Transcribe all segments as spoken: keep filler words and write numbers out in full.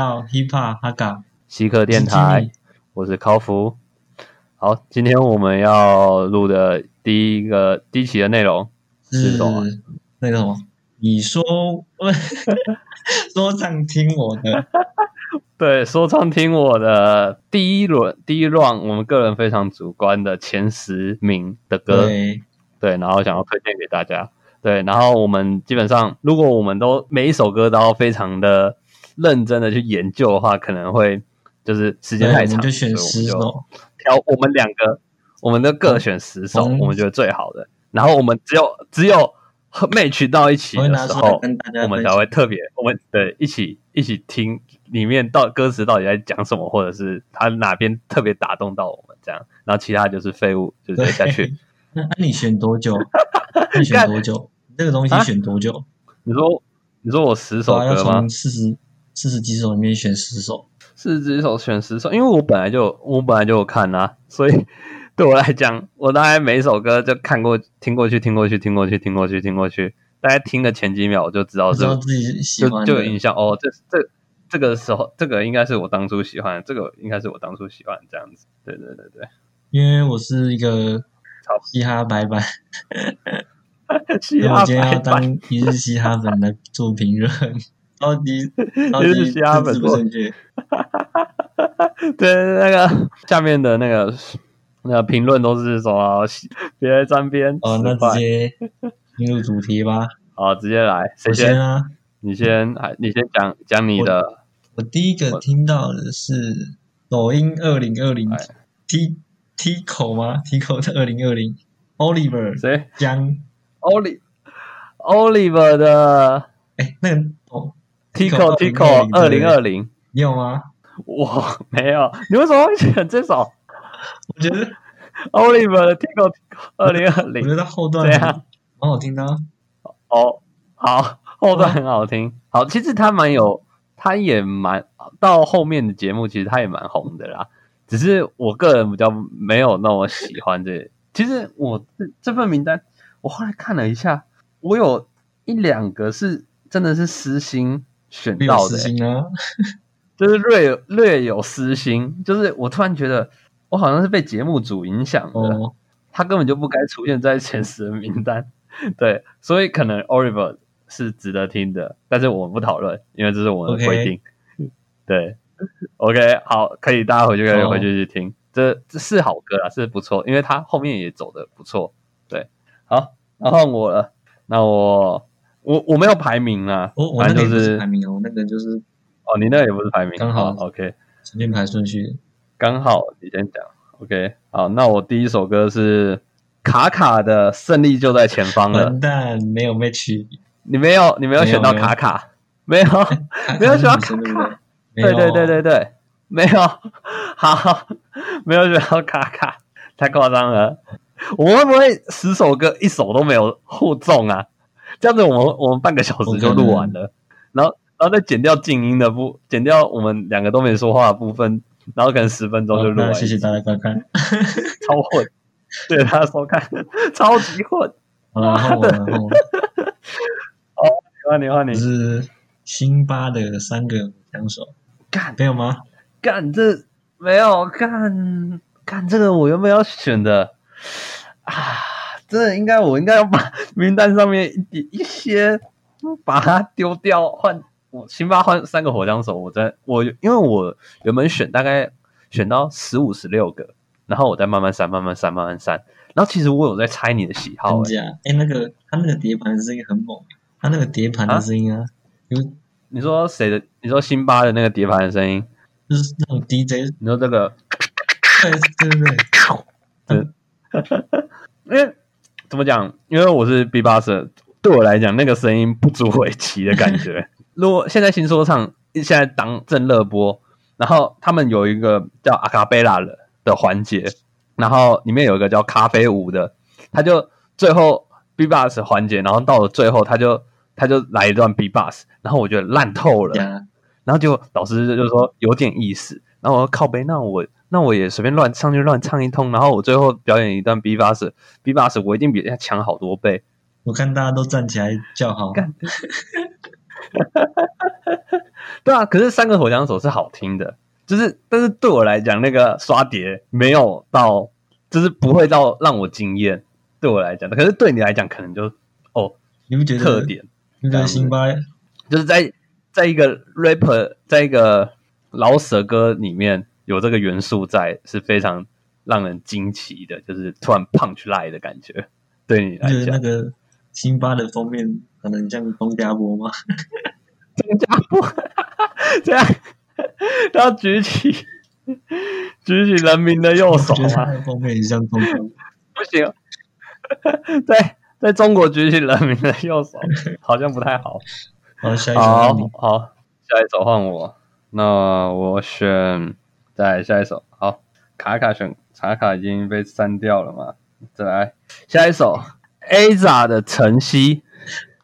到 hiphop haga 西客电台，我是高福。好，今天我们要录的第一个第一期的内容是什么？那个什么？你说说唱听我的，对，说唱听我的第一轮第一 round， 我们个人非常主观的前十名的歌，对，对，然后想要推荐给大家。对，然后我们基本上，如果我们都每一首歌都要非常的认真的去研究的话，可能会就是时间太长，我们就选十首，挑我们两个，我们都各选十首，嗯、我们觉得最好的。然后我们只有只有 match 到一起的时候，我们才会特别，我们对一起一起听里面到歌词到底在讲什么，或者是他哪边特别打动到我们这样。然后其他就是废物，就是下去。那、啊、你选多久？你选多久？这个东西选多久？啊、你说，你说我十首歌吗？四十四十几首里面选十首，四十几首选十首，因为我本来就我本来就有看啊，所以对我来讲，我大概每一首歌就看过、听过去、听过去、听过去、听过去、听过去，大概听了前几秒我就知道是，自己喜欢的就就有印象哦。这这这个时候，这个应该是我当初喜欢的，这个应该是我当初喜欢的这样子。对对对对，因为我是一个。嘻哈白板嘻哈白板，我今天要当一日嘻哈粉来做评论，超级超级嘻哈粉，对，那个下面的那个那个评论都是什么？别在沾边哦，那直接进入主题吧。好，直接来，谁先？我先啊，你先，你先讲讲你的我。我第一个听到的是抖音二零二零 T。Tico 吗 ？Tico 的二零二零 Oliver 谁？江 Oli Oliver 的哎，那个 Tico Tico 二零二零，你有吗？我没有，你为什么会选这首？我觉得 Oliver 的 Tico Tico 二零二零，我觉得后段蛮好听的。哦，好，后段很好听。好，其实他蛮有，他也蛮到后面的节目，其实他也蛮红的啦。只是我个人比较没有那么喜欢这个，其实我这份名单，我后来看了一下，我有一两个是真的是私心选到的、欸，私心啊，就是略略有私心，就是我突然觉得我好像是被节目组影响的，哦、他根本就不该出现在前十的名单，对，所以可能 Oliver 是值得听的，但是我不讨论，因为这是我们的规定， okay. 对。OK， 好，可以，大家回去可以回去去听， oh. 这这是好歌啦，是不错，因为他后面也走的不错，对，好，然后我了，那我我我没有排名啦，我、oh, 我那个也不是排名哦，我那个就是，哦，你那个也不是排名，刚好 OK， 随便排顺序，刚好你先讲 ，OK， 好，那我第一首歌是卡卡的《胜利就在前方了》，完蛋，没有被取，你没有你没有选到卡卡，没有没有选到卡卡。对对对对对，没有，好，没有选到卡卡，太夸张了。我们会不会十首歌一首都没有互中啊？这样子我们我们半个小时就录完了，然后然后再剪掉静音的部，剪掉我们两个都没说话的部分，然后可能十分钟就录完。谢谢大家观看，超混，对大家收看，超级混。好了，好了，好，换你换你，是辛巴的三个两首。干没有吗？干这没有干干这个我原本要选的啊，这应该我应该要把名单上面一一些把它丢掉，换我辛巴换三个火枪手，我在我因为我原本选大概选到十五十六个，然后我再慢慢删慢慢删慢慢删，然后其实我有在猜你的喜好、欸，哎、欸，那个他那个碟盘的声音很猛，他那个碟盘的声音啊，有、啊。你说谁的？你说辛巴的那个碟盘的声音，就是那种 D J。你说这个，对对对，对因为怎么讲？因为我是 B-Box， 对我来讲，那个声音不足为奇的感觉。如果现在新说唱现在当正热播，然后他们有一个叫 Acapella 的, 的环节，然后里面有一个叫咖啡舞的，他就最后 B-Box 环节，然后到了最后他就。他就来一段 B-Box， 然后我觉得烂透了， yeah. 然后就老师就说有点意思，然后我说靠北，那我那我也随便乱上去乱唱一通，然后我最后表演一段 B-Box， B-Box 我一定比人家强好多倍。我看大家都站起来叫好，对啊，可是三个火枪手是好听的，就是但是对我来讲那个刷碟没有到，就是不会到让我惊艳，对我来讲，可是对你来讲可能就哦，你不觉得特点？你觉得辛巴就是在在一个 rapper 在一个饶舌歌里面有这个元素在，是非常让人惊奇的，就是突然 punch line 的感觉。对你来讲，那个辛巴的封面可能像钟家波吗？钟家波这样，他举起举起人民的右手啊！封面像钟家波，不行，在在中国举起人民的右手好像不太好。好，下一首换你。好，好，下一首换我。那我选，再来下一首。好，卡卡选卡卡已经被删掉了嘛？再来下一首 ，Aza 的晨曦。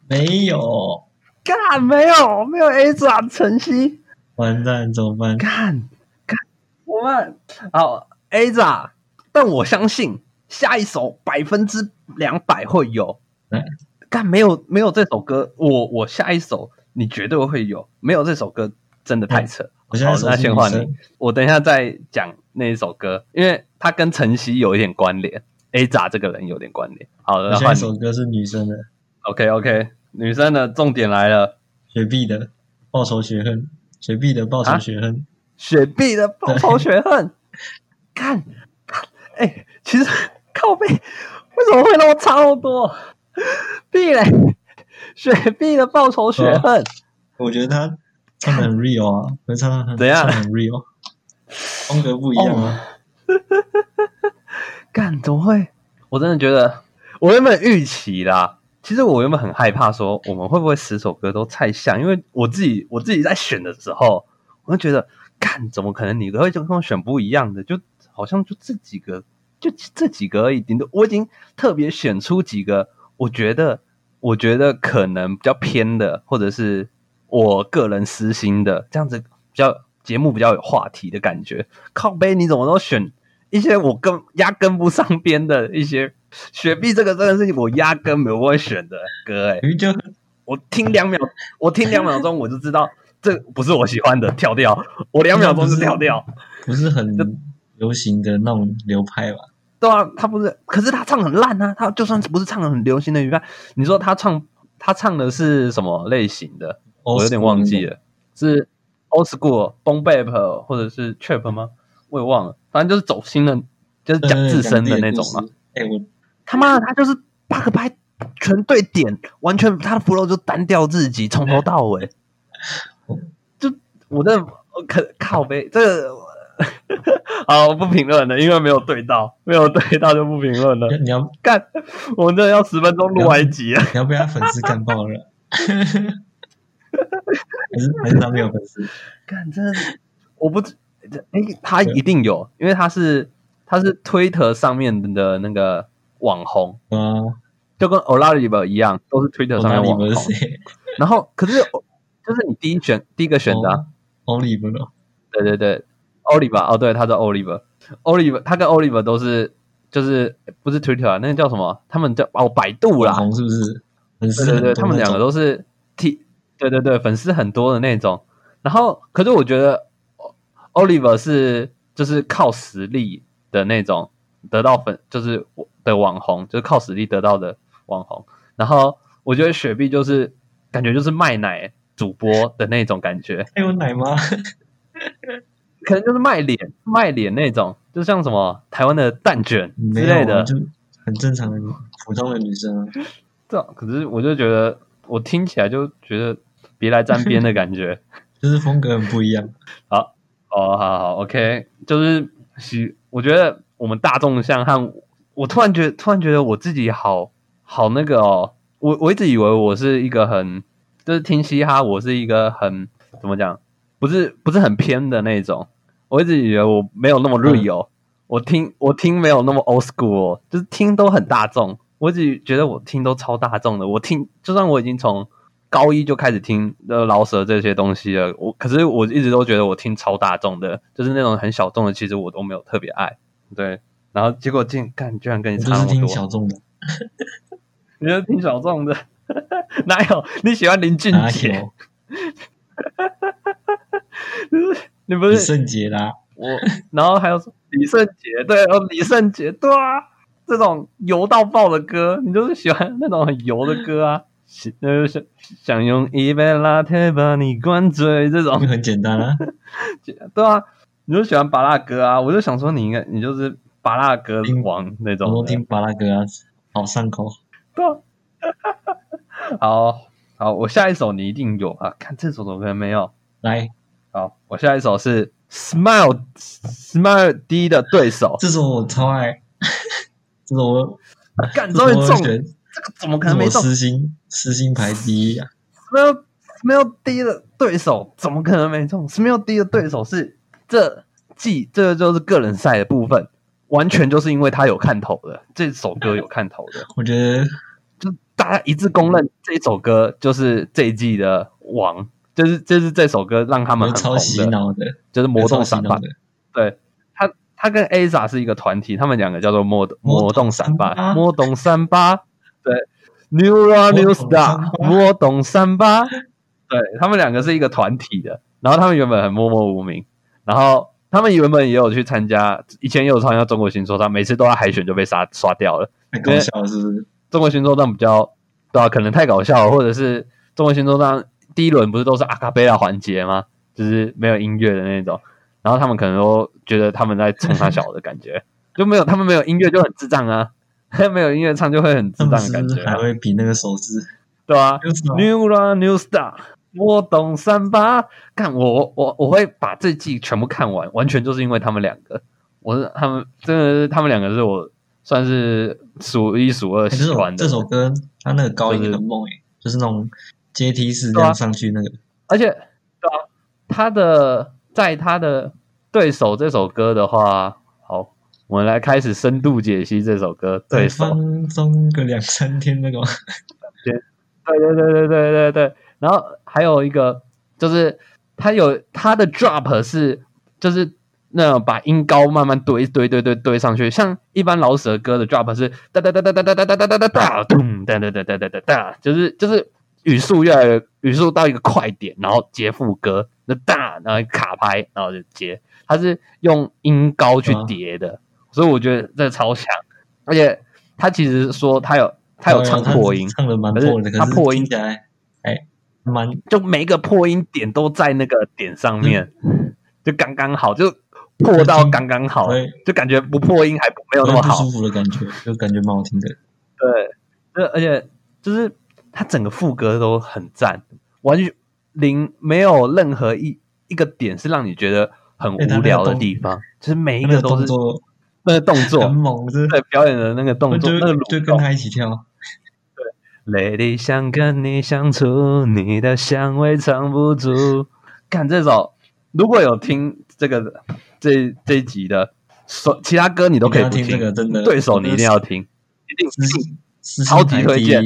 没有，干没有没有 Aza 的晨曦。完蛋，怎么办？干干，我们好 Aza， 但我相信下一首百分之两百会有。嗯干没有没有这首歌，我我下一首你绝对会有。没有这首歌真的太扯。嗯、我现在首好那先换你，我等一下再讲那一首歌，因为它跟晨曦有一点关联 ，Aza 这个人有点关联。好的，下一首歌是女生的。OK OK， 女生的重点来了，雪碧的报仇雪恨，雪碧的报仇雪恨，啊、雪碧的报仇雪恨。看，哎、欸，其实靠背为什么会那么差那么多？碧嘞，雪碧的报仇雪恨、啊，我觉得他唱的很 real 啊，可是唱的怎样？很 real， 风格不一样啊。Oh. 干，怎么会？我真的觉得，我原本预期啦，其实我原本很害怕说我们会不会十首歌都太像，因为我自己我自己在选的时候，我就觉得，干，怎么可能你会跟我选不一样的？就好像就这几个，就这几个而已。我已经特别选出几个。我觉得，我觉得可能比较偏的，或者是我个人私心的，这样子比较节目比较有话题的感觉。靠杯，你怎么都选一些我跟压根不上边的一些雪碧，这个真的是我压根没有会选的歌哎、欸。我听两秒，我听两秒钟我就知道这不是我喜欢的，跳掉。我两秒钟就跳掉，不是很流行的那种流派吧？对啊，他不是，可是他唱很烂啊！他就算不是唱很流行的语派，你说他唱他唱的是什么类型的？ Old、我有点忘记了，是 old school、boom bap 或者是 trap 吗？我也忘了，反正就是走心的，就是讲自身的那种嘛。哎、欸，我他妈的，他就是八个拍全对点，完全他的 flow 就单调自己，从头到尾。就我真的可靠北这个。好，我不评论了，因为没有对到，没有对到就不评论了。你要干，我们真的要十分钟录完一集了，你要被他粉丝干爆了，还是还是他没有粉丝？干，真的，我不，哎、欸，他一定有，因为他是他是 Twitter 上面的那个网红，嗯、就跟 Oliver 一样，都是 Twitter 上面的网红。然后，可是就是你第一选第一个选的、啊、Oliver， 对对对。Oliver 哦，对，他叫 Oliver，Oliver Oliver, 他跟 Oliver 都是就是不是 Twitter 啊，那个叫什么？他们叫哦百度啦，是不是？粉丝对对对，他们两个都是 T， 对对对，粉丝很多的那种。然后，可是我觉得 Oliver 是就是靠实力的那种得到粉，就是的网红，就是靠实力得到的网红。然后我觉得雪碧就是感觉就是卖奶主播的那种感觉，还有奶吗？可能就是卖脸，卖脸那种，就像什么台湾的蛋卷之类的，就很正常的普通的女生、啊。对，可是我就觉得，我听起来就觉得别来沾边的感觉，就是风格很不一样。好，哦，好好 ，OK， 就是我觉得我们大众向和我突然觉得，突然觉得我自己好好那个哦，我我一直以为我是一个很就是听嘻哈，我是一个很怎么讲，不是不是很偏的那种。我一直以为我没有那么 real、嗯、我听我听没有那么 old school、哦、就是听都很大众，我一直觉得我听都超大众的，我听就算我已经从高一就开始听饶舌这些东西了，我可是我一直都觉得我听超大众的，就是那种很小众的，其实我都没有特别爱，对，然后结果竟干居然跟你差那么多，我就是听小众的，你就听小众的，哪有？你喜欢林俊杰？你不是李圣杰啦？我然后还有李圣杰，对，哦，李圣杰，对啊，这种油到爆的歌，你就是喜欢那种很油的歌啊。呃，想想用一杯拉铁把你灌醉，这种很简单啊。对啊，你就喜欢芭乐歌啊，我就想说你应该你就是芭乐歌王那种。我都听芭乐歌啊，好上口。对啊。好好，我下一首你一定有啊！看这首怎么可能没有？来，好，我下一首是 Smile Smile D 的对手，这首我超爱，这首我干终于中，这个怎么可能没中？私心私心排第一啊 ！Smile Smile D 的对手怎么可能没中 ？Smile D 的对手是这季这个就是个人赛的部分，完全就是因为他有看头的，这首歌有看头的，我觉得。大家一致公认这一首歌就是这一季的王，就是就是这首歌让他们很红的，超洗脑的，就是魔动闪霸。对，他他跟 Aza 是一个团体，他们两个叫做魔魔动闪霸，魔动闪霸。对 ，New Ra New Star， 魔动闪霸。对，他们两个是一个团体的，然后他们原本很默默无名，然后他们原本也有去参加，以前也有参加中国新说唱，每次都要海选就被杀刷掉了，太搞笑了，是不是？中国新说唱比较对啊，可能太搞笑了，或者是中国新说唱第一轮不是都是 Acapella 环节吗？就是没有音乐的那种，然后他们可能都觉得他们在冲他小的感觉，就没有他们没有音乐就很智障啊，没有音乐唱就会很智障的感觉、啊，是是还会比那个手势，对啊 ，New Ra New Star， 我懂三八，看我我我会把这季全部看完，完全就是因为他们两个，我是他们真的是他们两个是我。算是数一数二喜欢的、欸、这, 首这首歌，它那个高音很猛诶、欸就是，就是那种阶梯式这样上去那个。啊、而且，对啊，他的在他的对手这首歌的话，好，我们来开始深度解析这首歌。对手，放松个两三天那个。对对对对对对对。然后还有一个就是，他有他的 drop 是就是。那把音高慢慢堆堆堆堆堆上去，像一般老舍歌的 drop 是哒哒哒哒哒哒哒哒哒哒哒哒，咚哒哒哒哒哒哒哒，就是就是语速越来越语速到一个快点，然后接副歌，那哒，然后卡拍，然后就接，它是用音高去叠的，所以我觉得这超强，而且他其实说他有他有唱破音，唱的蛮破的，他破音起来哎蛮就每一个破音点都在那个点上面，就刚刚好就。破到刚刚好，就感觉不破音还没有那么好，舒服的感觉，就感觉蛮好听的。对，而且就是他整个副歌都很赞，完全零没有任何一一个点是让你觉得很无聊的地方，欸、就是每一个都是那个动作很猛，是对表演的那个动作，那个就跟他一起跳。对 ，Lady 想跟你相处，你的香味藏不住。看这首，如果有听这个。这, 这一集的其他歌你都可以不 听, 听、这个真的，对手你一定要听，一定是超级推荐。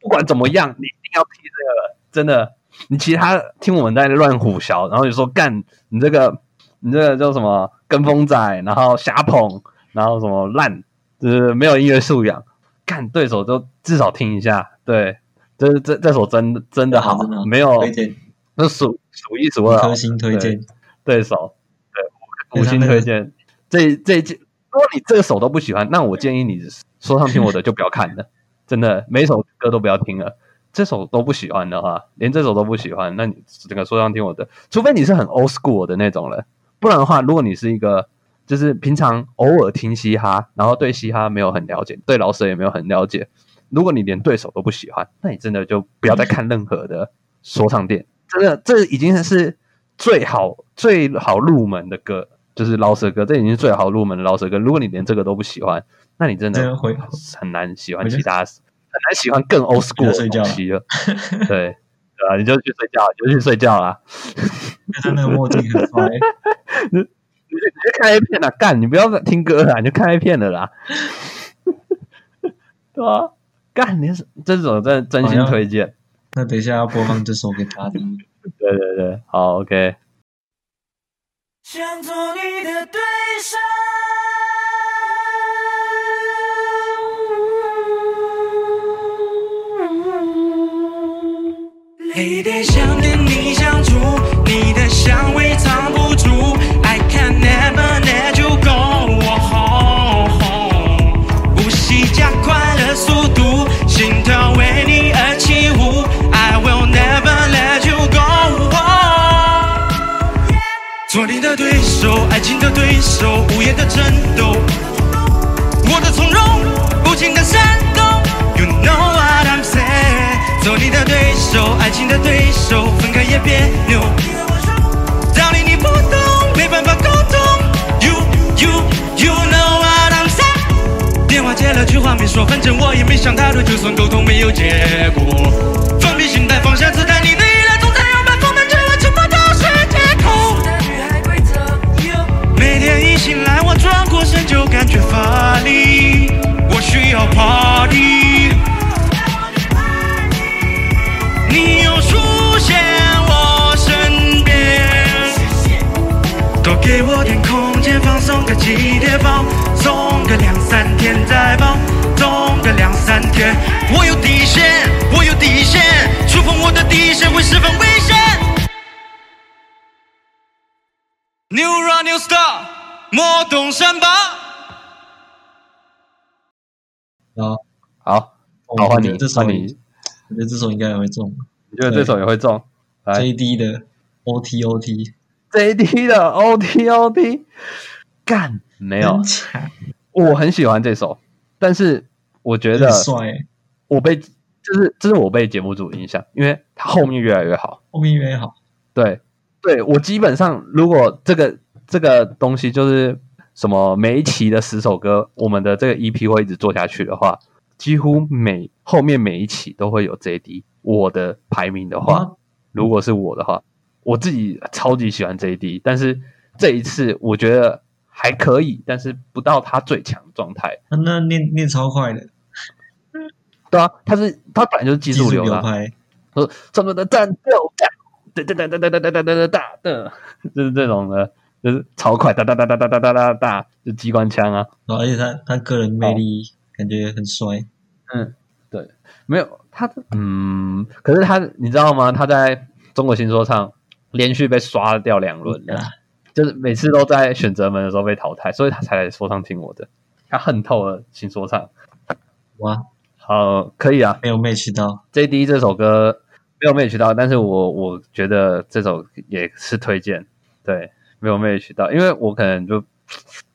不管怎么样，你一定要听这个，真的。你其他听我们在乱虎啸，然后你说干你这个你这个叫什么跟风仔，然后瞎捧，然后什么烂，就是没有音乐素养。干对手都至少听一下，对，这这这首真真的好，的没有就数数一数二，颗星推荐对手。五星推荐，这这一季，如果你这个首都不喜欢，那我建议你说唱听我的就不要看了，真的，每首歌都不要听了。这首都不喜欢的话，连这首都不喜欢，那你整个说唱听我的，除非你是很 old school 的那种人，不然的话，如果你是一个就是平常偶尔听嘻哈，然后对嘻哈没有很了解，对饶舌也没有很了解，如果你连对手都不喜欢，那你真的就不要再看任何的说唱店，真的，这已经是最好最好入门的歌。就是饶舌歌，这已经是最好入门的饶舌歌。如果你连这个都不喜欢，那你真的会很难喜欢其他，很难喜欢更 old school 的东西了。对对啊，你就去睡觉，你就去睡觉啦。真的墨镜很帅，你你去看 A 片啦，干！你不要听歌啦，你就看 A 片了啦。对啊，干！你这首真的真心推荐。那等一下要播放这首给他听。对对对，好 ，OK。想做你的对手，嗯嗯太想跟你相处，你的香味藏不住。I can never let you go。呼吸加快了速度，心跳为你而起舞。I will never let you go。做你的对手，爱情的对手，无言的争斗，我的从容，无情的煽动。You know what I'm saying。做你的对手，爱情的对手，分开也别扭。道理你不懂，没办法沟通。You you you know what I'm saying。电话接了，句话没说，反正我也没想太多，就算沟通没有结果，放低心态，放下姿态，你的依赖总在让半风的绝望全部都是借口。每天一醒来，我转过身就感觉乏力，我需要 party。你又出现我身边，多给我点空间，放松个几天，放松个两三天，再放松个两三天。我有底线，我有底线，触碰我的底线会十分危险。New Run New Star， 莫动山拔。好，好，好，换你，换你。我觉得这首应该也会中，你觉得这首也会中 ？J D 的 O T O T，J D 的 O T O T， 干没有很？我很喜欢这首，但是我觉得我被就是这、就是我被节目组影响，因为它后面越来越好，后面越来越好。对对，我基本上如果这个这个东西就是什么每一期的十首歌，我们的这个 E P 会一直做下去的话。几乎每后面每一期都会有 J D。我的排名的话、嗯，如果是我的话，我自己超级喜欢 J D， 但是这一次我觉得还可以，但是不到他最强状态。啊、那念念超快的，对啊，他是他本来就是技术流的、啊，说什么的战斗，哒哒哒哒哒哒哒哒哒哒哒，就是这种的，就是超快，哒哒哒哒哒哒哒哒哒，就机关枪啊。哦、而且他他个人魅力感觉很帅。嗯，对，没有他，嗯，可是他，你知道吗？他在中国新说唱连续被刷掉两轮了、嗯啊，就是每次都在选择门的时候被淘汰，所以他才来说唱听我的。他恨透了新说唱。哇，好，可以啊，没有 match 到 J D 这首歌没有 match 到，但是我我觉得这首也是推荐。对，没有 match 到，因为我可能就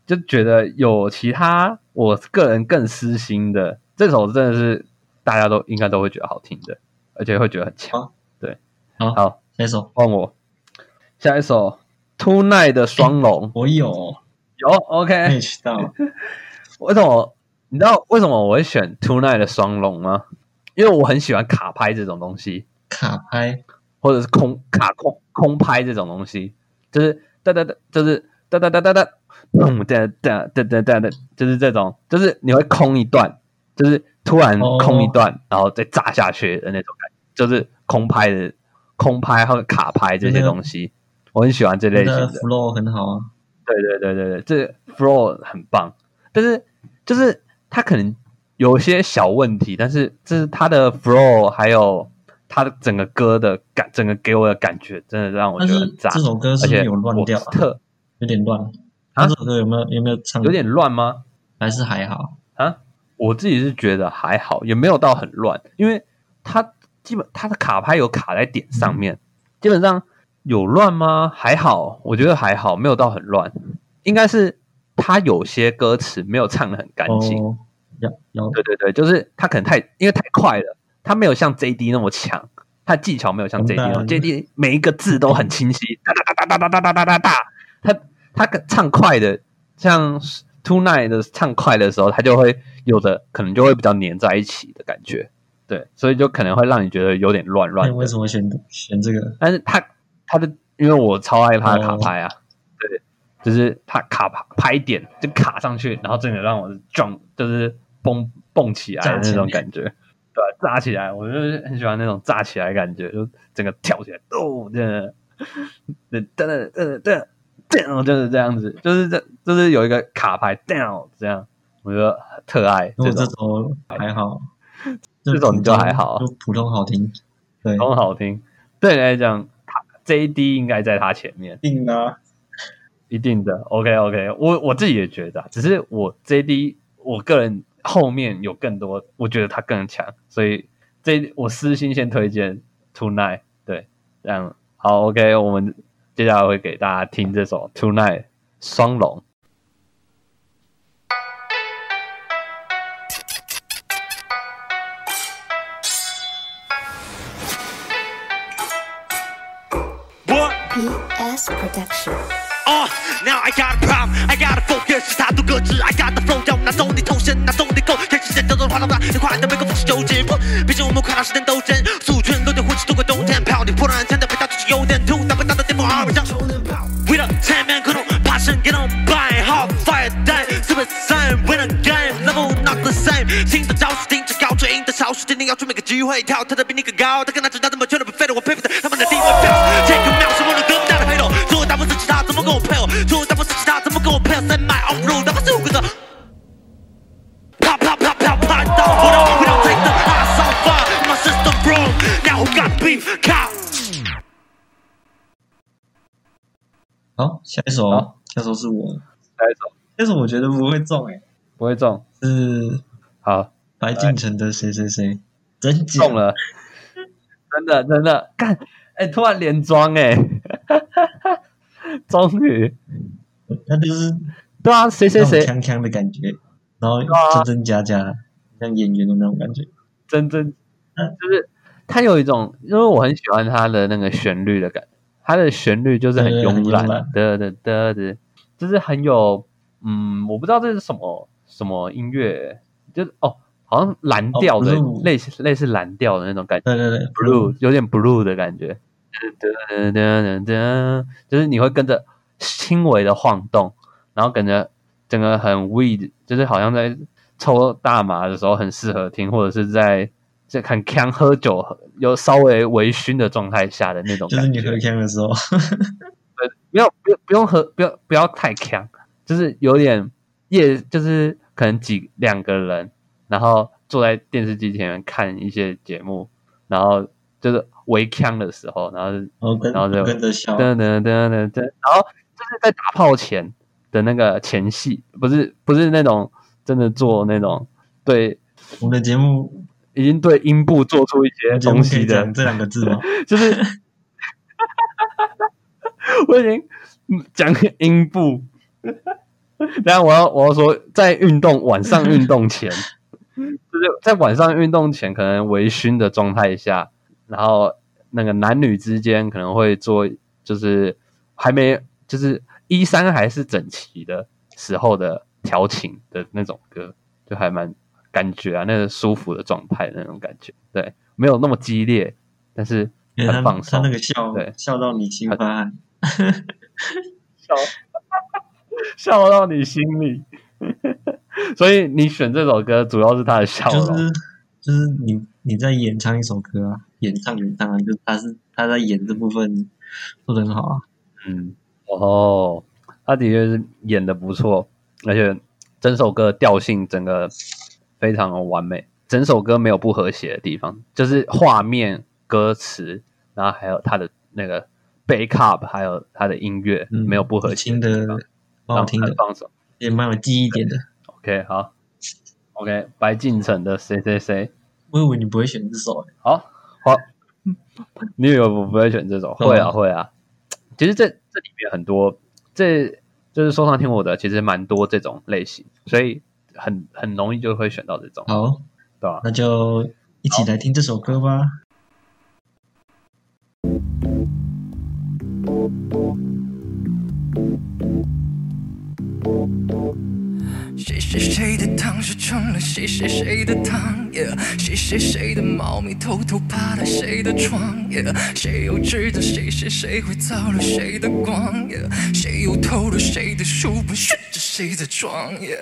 就觉得有其他我个人更私心的。这首真的是大家都应该都会觉得好听的，而且会觉得很强、啊。对，好，好，下一首换我。下一首 Tonight 的双龙，我有有 OK， match 到。为什么你知道为什么我会选 Tonight 的双龙吗？因为我很喜欢卡拍这种东西，卡拍或者是空卡空空拍这种东西，就是哒哒哒，就是哒哒哒哒哒，砰哒哒哒哒哒哒，就是这种，就是你会空一段。就是突然空一段， oh. 然后再炸下去的那种感觉，就是空拍的、空拍和卡拍这些东西，我很喜欢这类型的。flow 很好啊，对对对对对，这 flow 很棒，但是就是它可能有些小问题，但是这是它的 flow 还有它的整个歌的感，整个给我的感觉真的让我觉得很炸。这首歌是不是有乱掉、啊，特有点乱。啊，这首歌有没有有没有唱？有点乱吗？还是还好啊？我自己是觉得还好，也没有到很乱，因为它基本它的卡拍有卡在点上面、嗯，基本上有乱吗？还好，我觉得还好，没有到很乱。应该是它有些歌词没有唱得很干净、哦，对对对，就是它可能太因为太快了，它没有像 J D 那么强，它的技巧没有像 J D 那么 J D 每一个字都很清晰，哒哒哒哒哒哒哒哒哒，它它唱快的像。Tonight 的唱快的时候，它就会有的可能就会比较黏在一起的感觉，对，所以就可能会让你觉得有点乱乱的。为什么选选这个？但是它它的，因为我超爱它的卡拍啊， oh. 对，就是它卡拍点就卡上去，然后真的让我撞，就是蹦蹦起来的那种感觉，对，炸起来，我就很喜欢那种炸起来的感觉，就整个跳起来，哦，真的，真的，真的，真的。就是这样子，就是这，就是有一个卡牌 down 这样，我觉得特爱。这种还好，这种你就还好，就普通好听，对，普通好听。对你来讲 J D 应该在他前面，一定啊，一定的。 OK OK， 我, 我自己也觉得、啊、只是我 J D 我个人后面有更多，我觉得他更强，所以 J D 我私心先推荐 Tonight。 对，这样好。 OK， 我们接下来会给大家听这首 Tonight 双龙。Production. Oh, now I got a problem. I got a focus. 是他独个子 I got the flow. 要拿走你头身，拿走你够。天气渐渐的滑落到你快的每个风是纠结。毕竟我们快到时间斗争，速圈落点混世度过冬天。泡你破烂天的味道就是有点土，达不到的电波二倍张。We the ten man crew， passion get on by hot fire die super sign win a game level not the same。新的招式，顶着高追，赢的少数，今天要出每个机会，跳跳的比你更高。他跟他知道怎么圈的不废的，我佩服的他们的地位标。这个秒是我能得不到的黑洞。他怎么跟我配合？说他不是其他，怎么跟我配合？在买 on road， 他不是我的。啪啪啪啪啪，刀斧头，我要 take the ass on fire。My system broke， now we got beef cut。好，下一首，下一首是我。下一首，下一首我觉得不会中哎、欸，不会中。是好，白敬城的谁谁谁，真中了，真的真的干哎、欸，突然连庄哎、欸。终于，他就是对啊，谁谁谁锵锵的感觉，然后真真假假，像演员的那种感觉。真真就是他有一种，因为我很喜欢他的那个旋律的感觉，他的旋律就是很慵懒，的的的的，就是很有嗯，我不知道这是什么什么音乐，就是哦，好像蓝调的、哦、类似类似蓝调的那种感觉，对对对 ，blue 有点 blue 的感觉。就是你会跟着轻微的晃动，然后跟着整个很 weed， 就是好像在抽大麻的时候很适合听，或者是在在看 can 喝酒有稍微微醺的状态下的那种感觉。就是你喝 can 的时候，没有不不用喝，不要不要太 can， 就是有点夜，就是可能几两个人，然后坐在电视机前面看一些节目，然后就是。围腔的时候，然后，哦、然后就跟着笑，噔噔噔噔噔，然后就是在打炮前的那个前戏，不是不是那种真的做那种对我们的节目已经对音部做出一些东西的这两个字吗？就是我已经讲音部，等下我要我要说在运动晚上运动前，就是在晚上运动前可能微醺的状态下。然后那个男女之间可能会做，就是还没就是衣衫还是整齐的时候的调情的那种歌，就还蛮感觉啊，那个舒服的状态那种感觉，对，没有那么激烈，但是很放松。欸、他, 他那个笑，对，笑到你心烦，笑笑到你心里。所以你选这首歌主要是他的笑容，就是就是你你在演唱一首歌啊。演唱演唱啊，就是他是他在演这部分做得很好啊。嗯，哦，他的确是演得不错，而且整首歌调性整个非常的完美，整首歌没有不和谐的地方，就是画面、歌词，然后还有他的那个 backup， 还有他的音乐、嗯、没有不和谐的地方，蛮好听的，放手也蛮有记忆点的。OK， 好 ，OK， 白敬城的谁谁谁，我以为你不会选这首、欸，好。好，你以为我不会选这首？会啊，会啊。其实这这里面很多，这就是说唱听我的，其实蛮多这种类型，所以很很容易就会选到这种。好，对吧？那就一起来听这首歌吧。谁谁谁的糖是成了谁谁谁的糖、yeah、谁谁谁的猫咪偷偷爬到谁的床、yeah、谁又知道谁谁谁会遭了谁的光、yeah、谁又偷了谁的书本学着谁在装、yeah、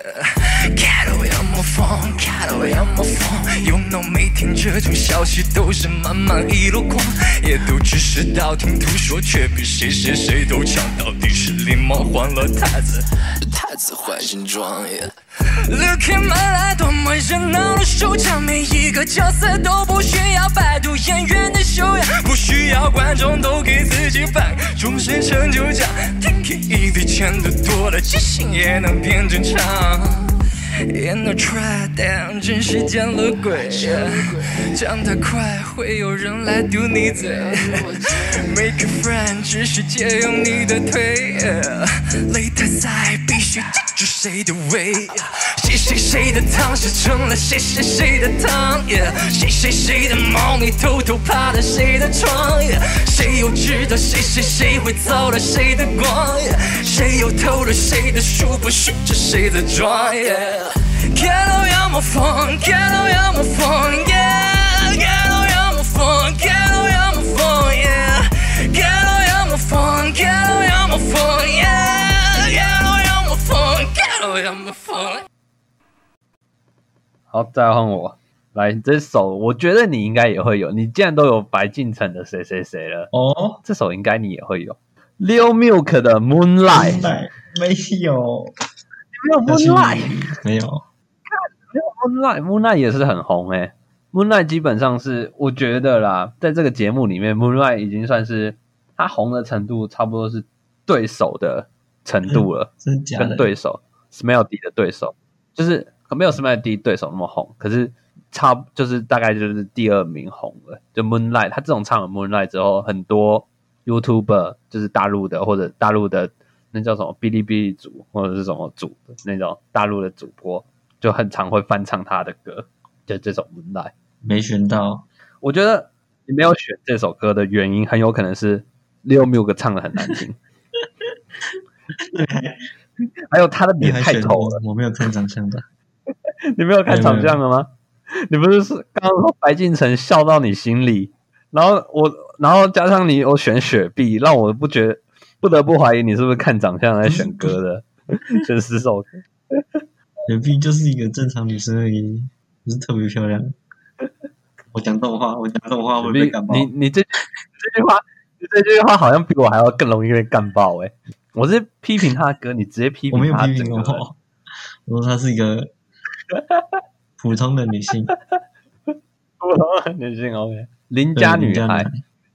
Get away on my phone Get away on my phone You know 每天这种消息都是满满一箩筐，也都只是道听途说，却比谁谁谁都强，到底是礼貌换了太子子换新装。Look at my life， 多么热闹的收场，每一个角色都不需要摆渡演员的修养，不需要观众都给自己颁终身成就奖。天给一滴钱的多了，即兴也能变正常。In the try down， 真是见了鬼，长得快会有人来堵你嘴。Make a friend， 只是借用你的腿。Later 赛必须记住谁的胃，谁谁谁的汤是成了谁谁谁的汤，谁谁谁的猫你偷偷爬到谁的床，谁又知道谁谁谁会遭了谁的光，谁又偷了谁的书包学着谁的妆。看到要么疯，看到要么疯，看到要么疯，看到要么疯，看到要么疯，看到要么疯，看到要么疯，看到要么疯。好，再换我来这首，我觉得你应该也会有。你既然都有白敬城的谁谁谁了，哦，这首应该你也会有。Leo Milk 的 Moonlight， 没有。没有 Moonlight， 没有，没有 Moonlight， Moonlight 也是很红诶、欸。Moonlight 基本上是我觉得啦，在这个节目里面 ，Moonlight 已经算是它红的程度，差不多是对手的程度了。嗯、真的假的？跟对手 Smelly D 的对手，就是没有 Smelly D 对手那么红，可是差就是大概就是第二名红了。就 Moonlight， 他这种唱了 Moonlight 之后，很多 YouTuber 就是大陆的或者大陆的。那叫什么哔哩哔哩组或者是什么组的那种大陆的主播，就很常会翻唱他的歌，就这首 Moonlight。 没选到，我觉得你没有选这首歌的原因，很有可能是 Leo Milk 唱的很难听，还有他的脸太丑了。我没有看长相的，你没有看长相了吗？你不是刚刚说白敬城笑到你心里，然后我，然后加上你，我选雪碧，让我不觉得。不得不怀疑你是不是看长相来选歌的，选十首歌。雪碧就是一个正常女生而已，不是特别漂亮。我讲动画，我讲动画，我被感冒。你你 这, 这句话，你这句话好像比我还要更容易被干爆哎、欸！我是批评他的歌，你直接批评他。我没有批评过，我说她是一个普通的女性，普通的女性 OK， 邻家女孩，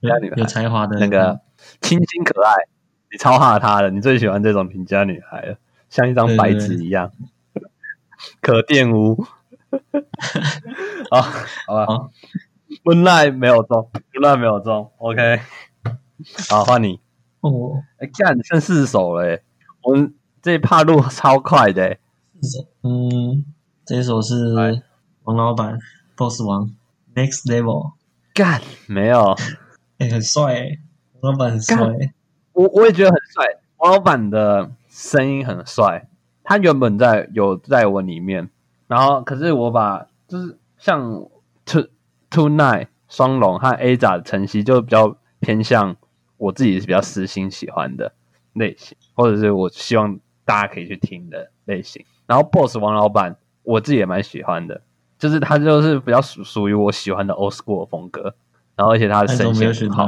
邻家女孩有才华的那个清新可爱。你超哈她了，你最喜欢这种评价女孩了，像一张白纸一样，对对对可玷污。好，好吧，好 ，Moonlight 没有中 ，Moonlight 没有中 ，OK， 好换你。哦，哎干，剩四首了耶，我们这一趴路超快的耶。嗯，这一首是王老板 ，Boss 王 ，Next Level。干，没有，哎、欸，很帅哎，王老板很帅哎。我, 我也觉得很帅，王老板的声音很帅。他原本在有在我里面，然后可是我把就是像 To Tonight 双龙和 Aza 的晨曦就比较偏向我自己比较私心喜欢的类型，或者是我希望大家可以去听的类型。然后 Boss 王老板我自己也蛮喜欢的，就是他就是比较属属于我喜欢的 Old School 风格，然后而且他的声线很好，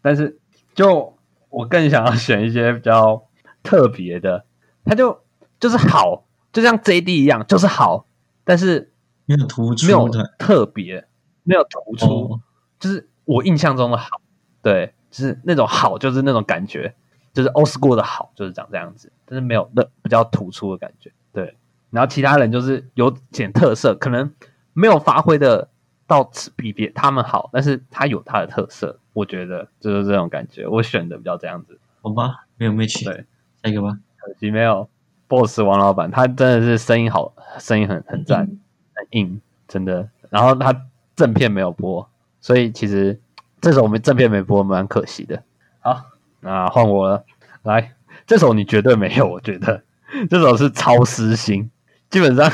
但是就。我更想要选一些比较特别的，他就就是好，就像 J D 一样，就是好，但是没有突出，没有特别，没有突出、哦，就是我印象中的好，对，就是那种好，就是那种感觉，就是 Old School 的好，就是长这样子，但是没有的比较突出的感觉，对。然后其他人就是有点特色，可能没有发挥的到比别他们好，但是他有他的特色。我觉得就是这种感觉，我选的比较这样子。好吧，没有 match， 对，下一个吧。可惜没有 Boss 王老板，他真的是声音好，声音很很赞，很硬，真的。然后他正片没有播，所以其实这首我们正片没播，蛮可惜的。好，那换我了，来，这首你绝对没有，我觉得这首是超私心，基本上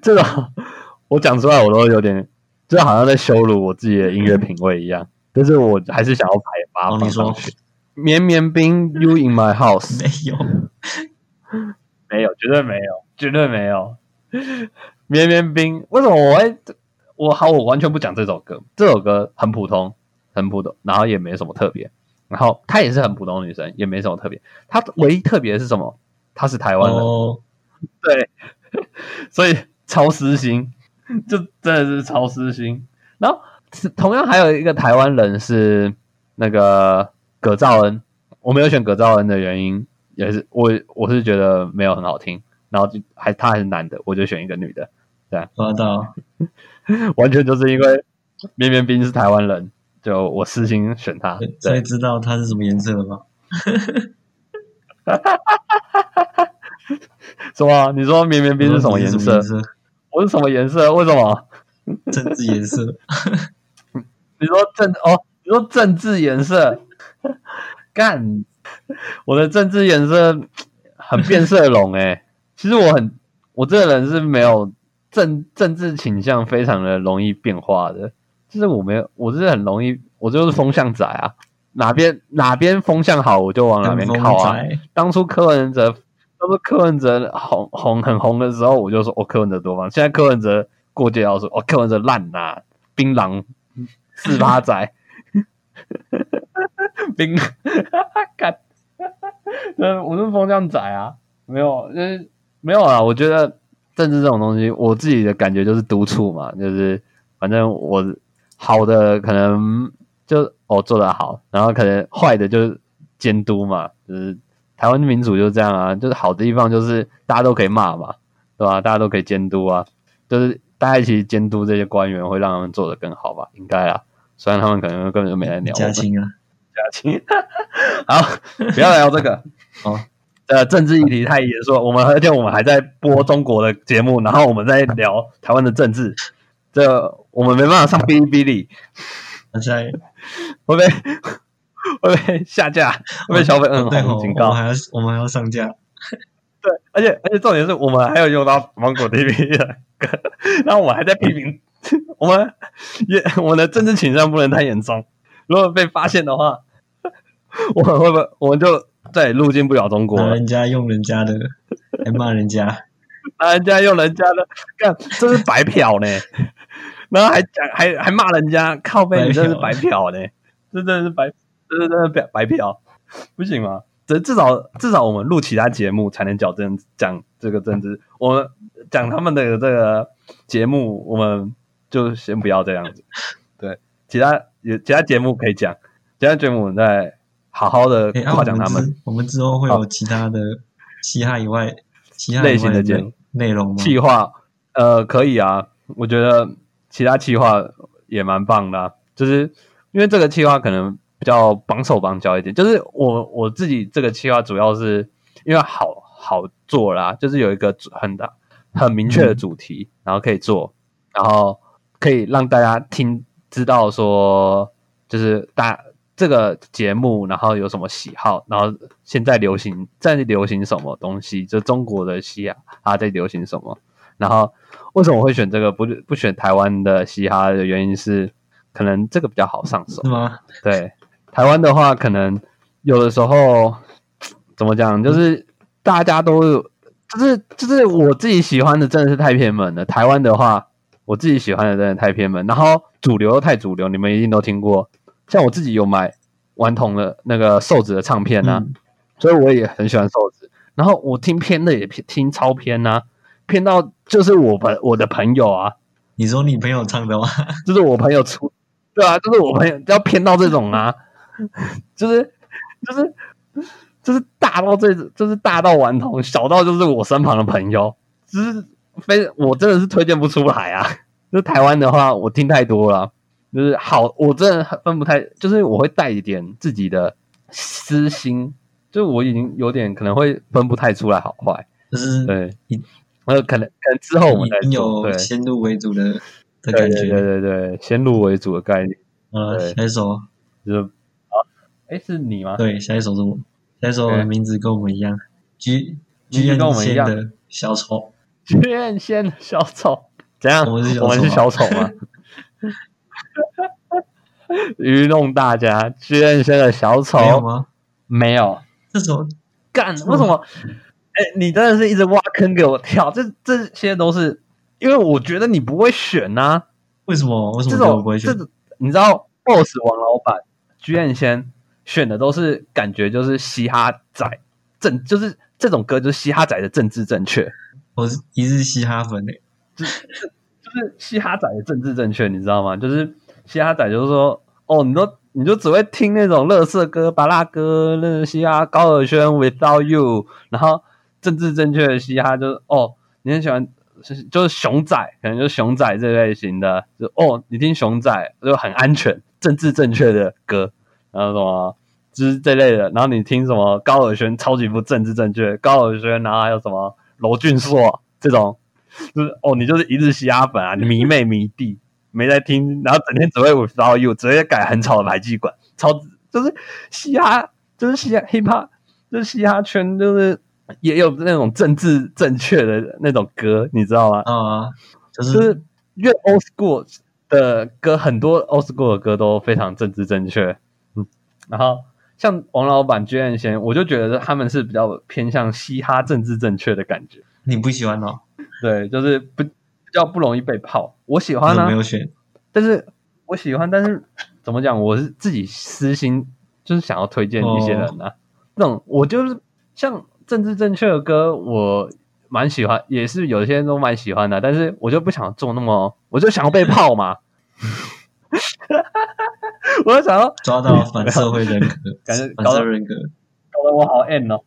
这首我讲出来我都有点，就好像在羞辱我自己的音乐品味一样。但是我还是想要排八放上去。绵绵冰 ，You in my house， 没有，没有，绝对没有，绝对没有。绵绵冰，为什么我会我好？我完全不讲这首歌，这首歌很普通，很普通，然后也没什么特别。然后她也是很普通的女生，也没什么特别。她唯一特别是什么？他是台湾人，哦、对，所以超私心，就真的是超私心。然后同样还有一个台湾人是那个葛兆恩，我没有选葛兆恩的原因也是我我是觉得没有很好听，然后就还他还是男的，我就选一个女的，对、啊，抓到，完全就是因为绵绵冰是台湾人，就我私心选他，所以知道他是什么颜色了吗？什么？你说绵绵冰是什么颜色？我是什么颜色？为什么？政治颜色。你说政哦？你说政治颜色？干！我的政治颜色很变色龙哎、欸。其实我很，我这个人是没有政政治倾向，非常的容易变化的。就是我没有，我是很容易，我就是风向仔啊。哪边哪边风向好，我就往哪边靠啊。当初柯文哲。都是柯文哲红红很红的时候，我就说哦，柯文哲多棒。现在柯文哲过界要说哦，柯文哲烂呐、啊，槟榔四八仔，槟干，我是风向仔啊，没有，就是没有啦。我觉得政治这种东西，我自己的感觉就是督促嘛，就是反正我好的可能就哦做得好，然后可能坏的就是监督嘛，就是。台湾民主就这样啊，就是好的地方就是大家都可以骂嘛，对吧、啊？大家都可以监督啊，就是大家一起监督这些官员，会让他们做得更好吧？应该啦，虽然他们可能根本就没来聊。嘉庆啊，嘉庆，好，不要聊这个哦。呃，政治议题太严肃，我们而且我们还在播中国的节目，然后我们在聊台湾的政治，这我们没办法上哔哩哔哩，那现在会不会？会被下架，会被小粉嗯红警告。我还要，我们还要上架。对，而且而且重点是我们还有用到芒果 T V 的歌，然后我还在批评我们也我们的政治倾向不能太严重，如果被发现的话，我们会不会我们就再也入境不了中国了？拿人家用人家的，还骂人家，拿人家用人家的，干这是白嫖呢、欸。然后还讲还还骂人家，靠背你真是白嫖呢、欸，这真的是白。这是真的白嫖，不行嘛？至少至少我们录其他节目才能矫正讲这个政治，我们讲他们的这个节目，我们就先不要这样子。对，其他有其他节目可以讲，其他节目我们再好好的夸奖他们、欸啊我们。我们之后会有其他的嘻哈以外，嘻哈以外的类型的节目内容吗？企划呃可以啊，我觉得其他企划也蛮棒的、啊，就是因为这个企划可能。比较绑手绑脚一点，就是我我自己这个企划主要是因为好好做啦，就是有一个很大很明确的主题，然后可以做，然后可以让大家听知道说，就是大这个节目，然后有什么喜好，然后现在流行在流行什么东西，就中国的嘻哈它在流行什么，然后为什么我会选这个不不选台湾的嘻哈的原因是，可能这个比较好上手，是吗？对。台湾的话，可能有的时候怎么讲，就是大家都就是就是我自己喜欢的真的是太偏门了。台湾的话，我自己喜欢的真的太偏门，然后主流太主流，你们一定都听过。像我自己有买顽童的那个瘦子的唱片啊、嗯，所以我也很喜欢瘦子。然后我听偏的也听超偏啊，偏到就是我朋我的朋友啊，你说你朋友唱的吗？就是我朋友出，对啊，就是我朋友要偏到这种啊。就是就是就是大到这，就是大到顽童，小到就是我身旁的朋友，就是非我真的是推荐不出来啊。就是台湾的话，我听太多了，就是好，我真的分不太，就是我会带一点自己的私心，就我已经有点可能会分不太出来好坏，就是对，呃，可能可能之后我们再有先入为主的的感觉，对对对对，先入为主的概念，呃，下一首就是。哎，是你吗？对，下一首是我。下一首的名字跟我们一样 ，G G N 先的小丑 ，G N 先的小丑，怎样？我们是我们是小丑吗？愚弄大家 ，G N 先的小丑没有吗？没有，这首干为什么？哎，你真的是一直挖坑给我跳，这这些都是因为我觉得你不会选啊。为什么？为什么我不会选？这你知道 ，Boss 王老板 ，G N 先。选的都是感觉就是嘻哈仔正就是这种歌就是嘻哈仔的政治正确。我是一日嘻哈粉诶，就是就是嘻哈仔的政治正确，你知道吗？就是嘻哈仔就是说，哦，你都你就只会听那种垃圾歌、芭乐歌、那嘻哈高尔宣 Without You， 然后政治正确的嘻哈就是哦，你很喜欢。就是熊仔，可能就是熊仔这类型的，就哦，你听熊仔就很安全、政治正确的歌，然后什么就是这类的，然后你听什么高尔宣超级不政治正确，高尔宣，然后还有什么娄俊硕这种，就是哦，你就是一日嘻哈粉啊，你迷妹迷弟没在听，然后整天只会 Without You， 直接改很吵的排气管，超就是嘻哈，就是嘻哈 hip hop， 就是嘻哈圈就是。也有那种政治正确的那种歌，你知道吗？啊，就是、就是越 old school 的歌，很多 old school 的歌都非常政治正确。嗯，然后像王老板、居然贤，我就觉得他们是比较偏向嘻哈政治正确的感觉。你不喜欢哦？对，就是不比较不容易被泡。我喜欢呢、啊，没有选，但是我喜欢，但是怎么讲？我是自己私心，就是想要推荐一些人啊。哦、那种我就是像。政治正确的歌我蛮喜欢，也是有些人都蛮喜欢的，但是我就不想做那么，我就想要被泡嘛，我就想要抓到反社会人格，感觉搞得人格搞得我好 N 哦，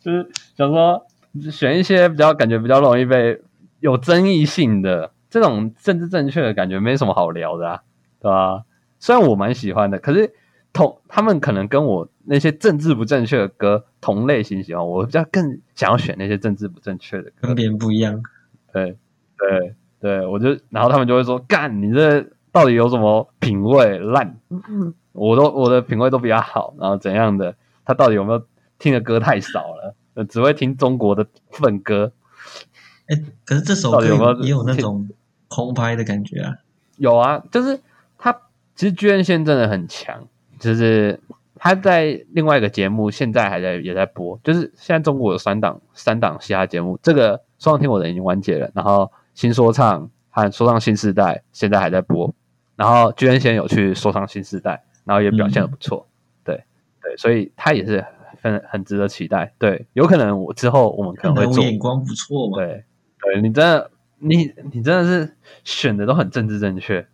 就是想说选一些比较感觉比较容易被有争议性的，这种政治正确的感觉没什么好聊的啊，对吧？虽然我蛮喜欢的，可是同他们可能跟我。那些政治不正确的歌同类型喜欢，我比较更想要选那些政治不正确的歌，跟别人不一样。对对对，我就然后他们就会说：“干，你这到底有什么品味烂？我都我的品味都比较好，然后怎样的？他到底有没有听的歌太少了？只会听中国的粪歌。”哎，可是这首歌有没有也有那种空拍的感觉啊？有啊，就是他其实居然现在真的很强，就是。他在另外一个节目，现在还在也在播，就是现在中国有三档三档嘻哈节目，这个说唱听我的已经完结了，然后新说唱和说唱新世代现在还在播，然后居然先有去说唱新世代，然后也表现得不错，嗯、对对，所以他也是很很值得期待，对，有可能我之后我们可能会做，眼光不错嘛，对对，你真的你你真的是选的都很政治正确，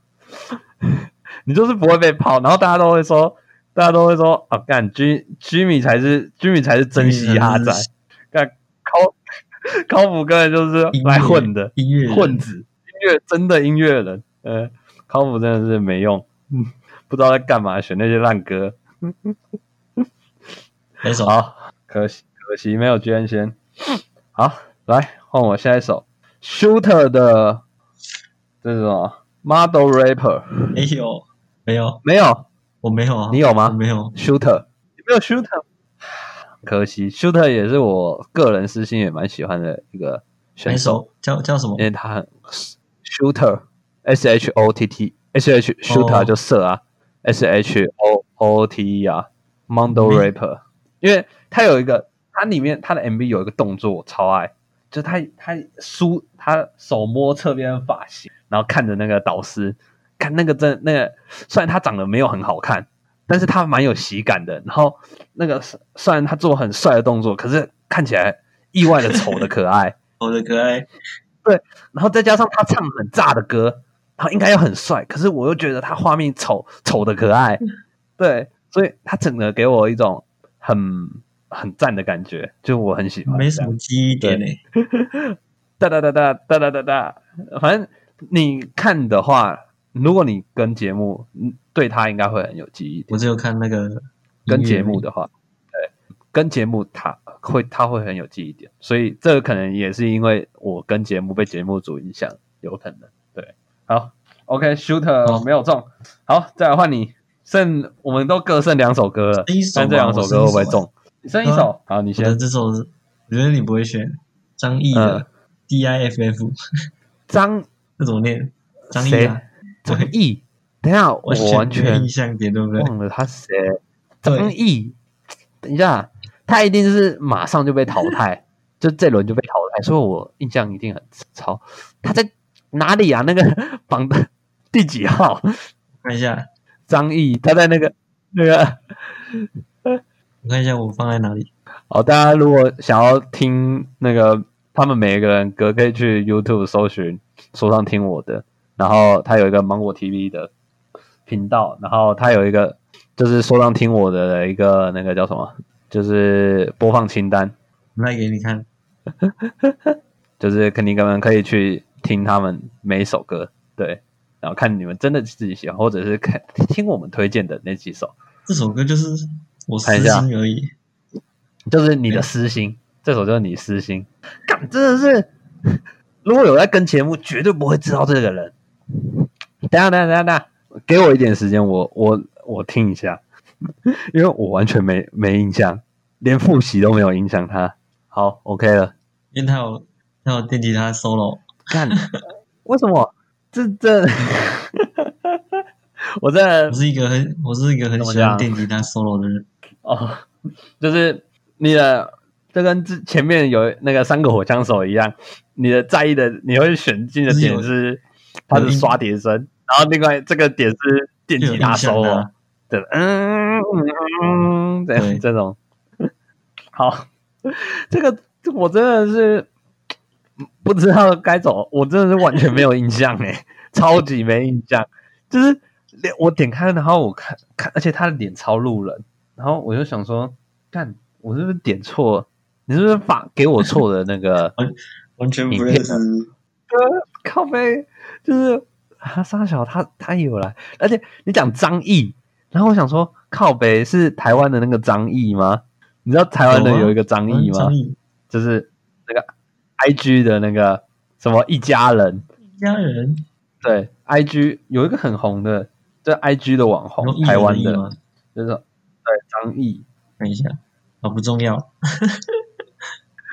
你就是不会被泡，然后大家都会说。大家都会说啊，干 G Jimmy 才是 Jimmy 才是真嘻哈仔，干考考普根本就是来混的音乐混子，音乐真的音乐人，呃，考普真的是没用，嗯，不知道在干嘛选那些烂歌，没什么，可惜可惜没有捐先，好，来换我下一首 Shooter 的这是什么 Model Rapper， 没有没有没有。我没有啊，你有吗？没有 ，Shooter， 你没有 Shooter， 可惜 Shooter 也是我个人私心也蛮喜欢的一个选手，叫叫什么？因为他很 Shooter，S H O T T，S H Shooter 就射啊 ，S H O O T E 啊 ，Mondo Rapper， 因为他有一个，他里面他的 M V 有一个动作我超爱，就是他他梳他手摸侧边的发型，然后看着那个导师。看那个真那个，虽然他长得没有很好看，但是他蛮有喜感的。然后那个虽然他做很帅的动作，可是看起来意外的丑的可爱，丑的可爱。对，然后再加上他唱很炸的歌，然后应该要很帅，可是我又觉得他画面丑，丑的可爱。对，所以他整个给我一种很很赞的感觉，就我很喜欢。没什么记忆点嘞、欸，哒哒哒哒哒哒哒哒，反正你看的话。如果你跟节目对他应该会很有记忆点，我只有看那个跟节目的话，对，跟节目他会他会很有记忆点，所以这可能也是因为我跟节目被节目组影响，有可能对。好 ，OK Shooter、哦、没有中，好，再来换你，剩我们都各剩两首歌了，但这两首歌会不会中？你剩一首，好，你先。这首我觉得你不会选张毅的、嗯、D I F F， 张这怎么念？张毅啊。张毅，等一下，我完全忘了他谁。张毅，等一下，他一定是马上就被淘汰，就这轮就被淘汰，所以我印象一定很超。他在哪里啊？那个榜的第几号？看一下，张毅，他在那个那个我看一下我放在哪里。好，大家如果想要听那个他们每一个人歌，可以去 YouTube 搜寻说唱听我的，然后他有一个芒果 T V 的频道，然后他有一个就是说唱听我的一个那个叫什么，就是播放清单，来给你看，就是肯定你们可以去听他们每一首歌，对，然后看你们真的自己喜欢，或者是看听我们推荐的那几首。这首歌就是我私心而已，就是你的私心，这首就是你私心。干，真的是，如果有在跟节目，绝对不会知道这个人。等一下，等一下，等一下，等一下，给我一点时间，我我我听一下，因为我完全没没印象，连复习都没有影响他。好 ，OK 了，因为他有他有电吉他 solo。干，为什么？这这，我在我是一个很我是一个很喜欢电吉他 solo 的人哦，就是你的。这跟前面有那个三个火枪手一样，你的在意的你会选进的点是他是刷碟声，然后另外这个点是电吉他手、啊、对，嗯嗯，对，这种好，这个我真的是不知道该走，我真的是完全没有印象哎，超级没印象，就是我点开，然后我看看，而且他的脸超路人，然后我就想说，干，我是不是点错了？你是不是把给我错的那个完全不认识？靠北，就是他沙小他他也有来，而且你讲张毅，然后我想说靠北是台湾的那个张毅吗？你知道台湾的有一个张毅吗？就是那个 I G 的那个什么一家人，一家人对 I G 有一个很红的，这 I G 的网红，台湾的，就是对张毅，看一下。哦，不重要。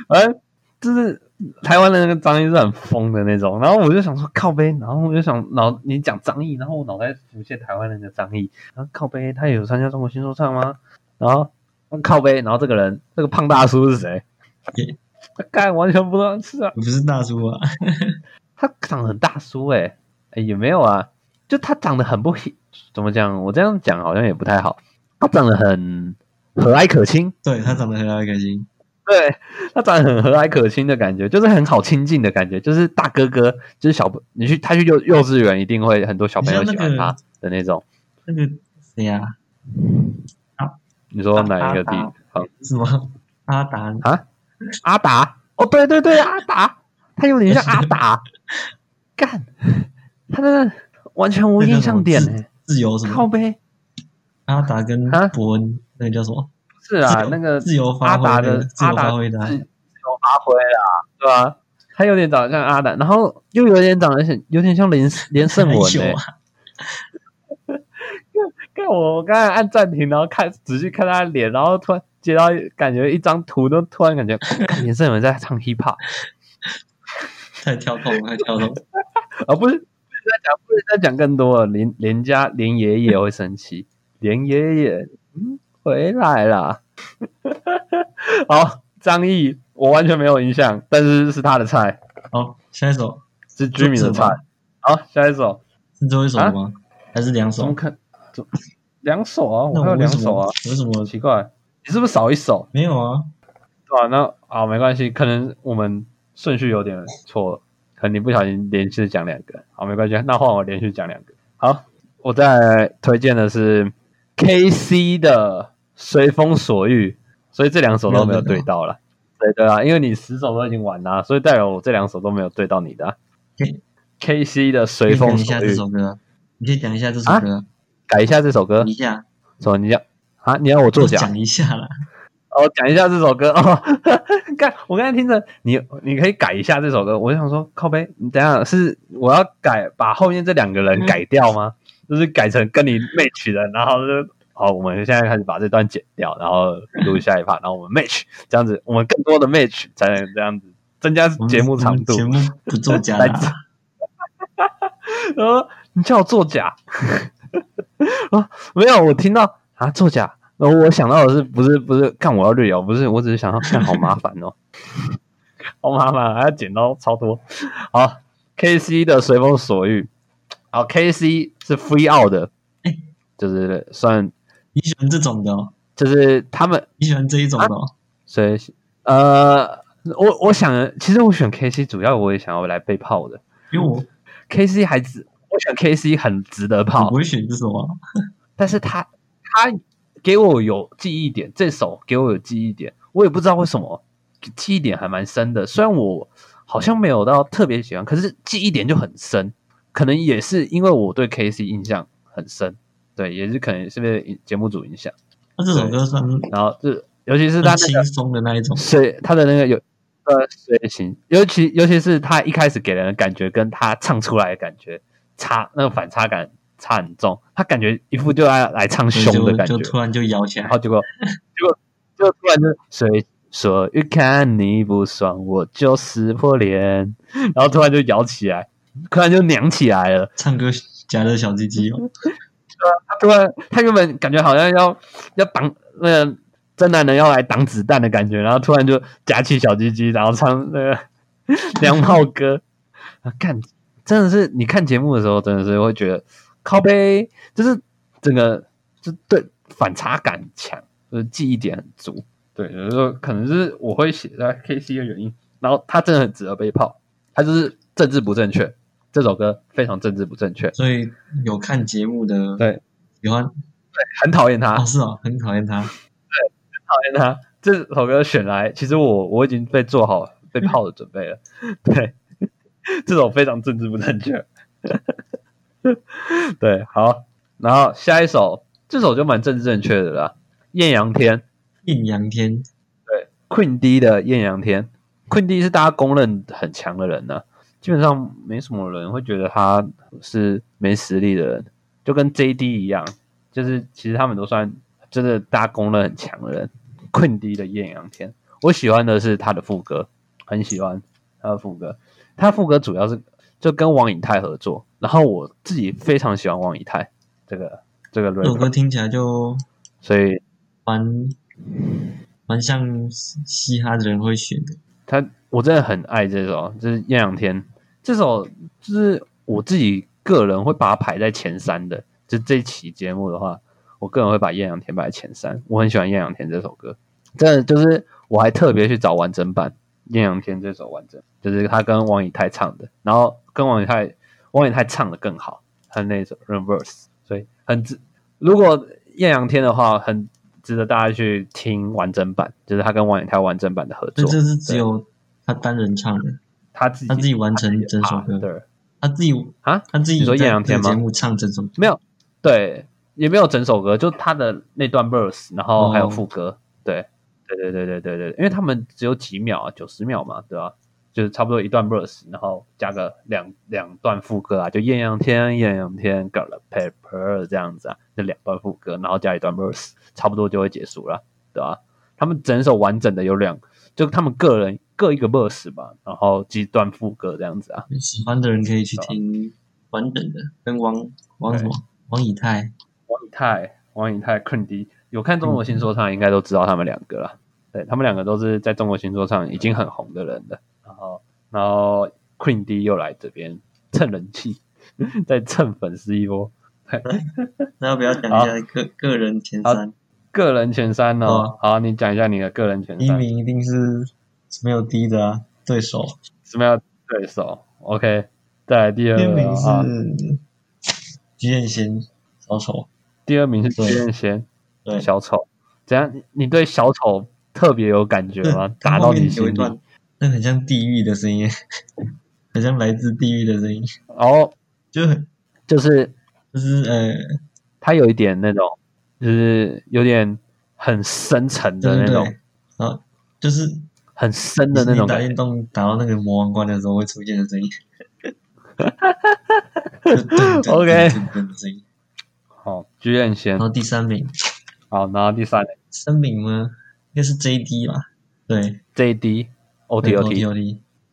哎、欸，就是台湾的那个张毅是很疯的那种，然后我就想说靠杯，然后我就想脑你讲张毅，然后我脑袋浮现台湾人的张毅，然后靠杯他有参加中国新说唱吗？然后靠杯，然后这个人这个胖大叔是谁？干完全不知道是啊，不是大叔啊，他长得很大叔哎、欸欸，也没有啊，就他长得很不怎么讲，我这样讲好像也不太好，他长得很。和蔼可亲，对他长得和蔼可亲，对他长得很和蔼可亲的感觉，就是很好亲近的感觉，就是大哥哥，就是小你去他去幼幼稚园一定会很多小朋友喜欢他的那种。那个谁呀、啊啊？你说哪一个地方？啊、什么阿达啊？阿达？哦，对对对，阿达，他有点像阿达。干，他那完全无印象点哎、欸，自由什么？靠背。阿达跟伯恩。那个叫什么？是啊，那个自由发挥阿达的阿达自由发挥啦，对吧、啊？他有点长得像阿达，然后又有点长得像有点像连连胜文哎、欸。看、啊、我，我刚才按暂停，然后看仔细看他的脸，然后突然接到感觉一张图，都突然感觉连胜文在唱 hip hop， 太跳动了，太跳动了啊！不是，不是在讲，不是在讲更多了。连连家连爷爷会生气，连爷爷嗯。回来啦好，张毅我完全没有印象，但是是他的菜。好，下一首是居民的菜。好，下一首是最后一首吗、啊、还是两首？两首啊，我还有两首啊。为什么？奇怪，你是不是少一首？没有啊。对啊，那好，没关系，可能我们顺序有点错了，可能你不小心连续讲两个。好，没关系，那换我连续讲两个。好，我再推荐的是K C 的随风所欲，所以这两首都没有对到了。对对啊，因为你十首都已经完了、啊，所以代表我这两首都没有对到你的、啊。K C 的随风所欲，你可以讲一下这首歌，改一下这首歌，一下，什么？你讲啊？你要我作假？讲一下啦。哦，讲一下这首歌哦。看，我刚才听着你，你可以改一下这首歌。我想说，靠北，你等一下是我要改，把后面这两个人改掉吗？嗯，就是改成跟你match 的，然后就好，我们现在开始把这段剪掉，然后录下一趴，然后我们 match 这样子，我们更多的 match 才能这样子增加节目长度。节目不作假啦、啊，然后你叫我作假啊？没有，我听到啊作假，然后我想到的是不是不是看我要旅游，不是，我只是想到看好麻烦哦，好麻烦，还要剪到超多。好 ，K C 的随风所欲。好 ，K C 是 free out 的，欸、就是算你喜欢这种的、哦，就是他们你喜欢这一种的、哦啊、所以呃我我想其实我选 K C 主要我也想要来被泡的，因为我 K C 还值，我选 K C 很值得泡。我不会选这首啊，但是他他给我有记忆点，这首给我有记忆点，我也不知道为什么记忆点还蛮深的，虽然我好像没有到特别喜欢，可是记忆点就很深，可能也是因为我对 K C 印象很深，对，也是可能是被节目组影响。那、啊、这首歌算，然后就尤其是他那个轻松的那一种，水他的那个有呃水型，尤其尤其是他一开始给人的感觉跟他唱出来的感觉差，那个反差感差很重，他感觉一副就要来唱凶的感觉，就突然就摇起来，然后结果结果就突然就水。说一看你不爽我就撕破脸，然后突然就摇起来，突然就娘起来了，唱歌夹着小鸡鸡、哦、他突然他原本感觉好像要要挡那个真男人要来挡子弹的感觉，然后突然就夹起小鸡鸡，然后唱那个娘炮歌看真的是你看节目的时候真的是会觉得靠背，就是整个就对反差感强，就是记忆点很足，对，有时候可能是我会写在 K C 的原因，然后他真的很值得被泡，他就是政治不正确，这首歌非常政治不正确，所以有看节目的对喜欢对很讨厌他、哦、是哦，很讨厌他，对，很讨厌他。这首歌选来，其实我我已经被做好被泡的准备了，对，这首非常政治不正确，对，好，然后下一首，这首就蛮政治正确的啦，艳阳天。艳阳天，对 Queen D 的艳阳天， Queen D 是大家公认很强的人呢、啊，基本上没什么人会觉得他是没实力的人，就跟 J D 一样，就是其实他们都算真的大家公认很强的人。 Queen D 的艳阳天，我喜欢的是他的副歌，很喜欢他的副歌，他副歌主要是就跟王以太合作，然后我自己非常喜欢王以太这个这个 rapper， 这首歌听起来就所以蛮蛮像嘻哈的人会选的，他我真的很爱这首，就是艳阳天这首，就是我自己个人会把它排在前三的，就这一期节目的话，我个人会把艳阳天摆在前三，我很喜欢艳阳天这首歌，真的就是我还特别去找完整版艳阳天这首完整，就是他跟王以太唱的，然后跟王以太王以太唱的更好，他那首 reverse， 所以很如果艳阳天的话很。值得大家去听完整版，就是他跟王以太完整版的合作。这是只有他单人唱的，他自己他自己完成整首歌，对，他自己啊，他自己在节目唱整首歌，没有，对，也没有整首歌，就他的那段 verse， 然后还有副歌，哦、对，对对对对对对，因为他们只有几秒啊，九十秒嘛，对吧、啊？就是差不多一段 verse， 然后加个两两段副歌啊，就艳阳天艳阳天 got a paper 这样子啊，就两段副歌，然后加一段 verse， 差不多就会结束了，对吧、啊？他们整首完整的有两，就他们个人各一个 verse 吧，然后几段副歌这样子啊。喜欢的人可以去听完整的，跟王王什么王以太、王以太、王以太、坤迪，有看中国新说唱应该都知道他们两个啦。对他们两个都是在中国新说唱已经很红的人了。然后，然后 Queen D 又来这边蹭人气，再蹭粉丝一波。那要不要讲一下个个人前三？个人前三呢、哦哦？好，你讲一下你的个人前三。第一名一定是没有 D 的、啊、对手，没有对手。OK， 再来第二名。第二名是鞠彦贤小丑。第二名是鞠彦贤小丑。怎样？你对小丑特别有感觉吗？打到你心里。那很像地狱的声音，很像来自地狱的声音。哦，就很就是就是呃，它有一点那种，就是有点很深沉的那种，对对对啊，就是很深的那种。就是、你打电动打到那个魔王关的时候会出现的声音。OK， 好，居然先。然后第三名，好，然后第三名，三名吗？应该是 J D 吧？对 ，J D。O T O T，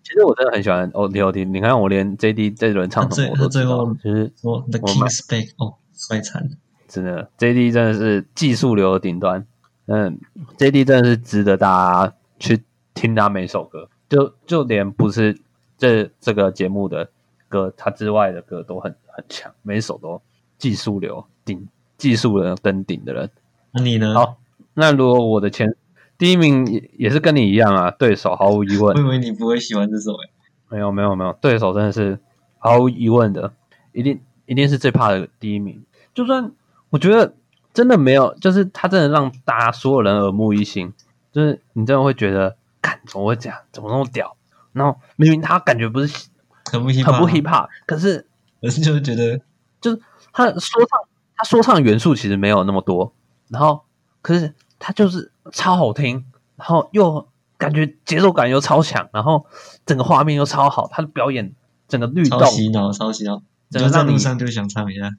其实我真的很喜欢 O T O T。你看，我连 J D 这轮唱什么我都知道。其实我 The King's Back， 哦，衰惨，真的 J D 真的是技术流的顶端。嗯 ，J D 真的是值得大家去听他每首歌，就就连不是这这个节目的歌，他之外的歌都很很强，每首都技术流顶技术人登顶的人。那你呢？好，那如果我的前第一名也是跟你一样啊，对手毫无疑问。我以为你不会喜欢这首诶。没有没有没有，对手真的是毫无疑问的，一定一定是最怕的第一名。就算我觉得真的没有，就是他真的让大家所有人耳目一新，就是你真的会觉得，看怎么会这样，怎么那么屌？然后明明他感觉不是很不 hiphop， 可是可是就是觉得，就是他说唱他说唱元素其实没有那么多，然后可是他就是超好听，然后又感觉节奏感又超强，然后整个画面又超好，他的表演整个律动超洗脑，超洗脑，整个让你就在路上就想唱一下。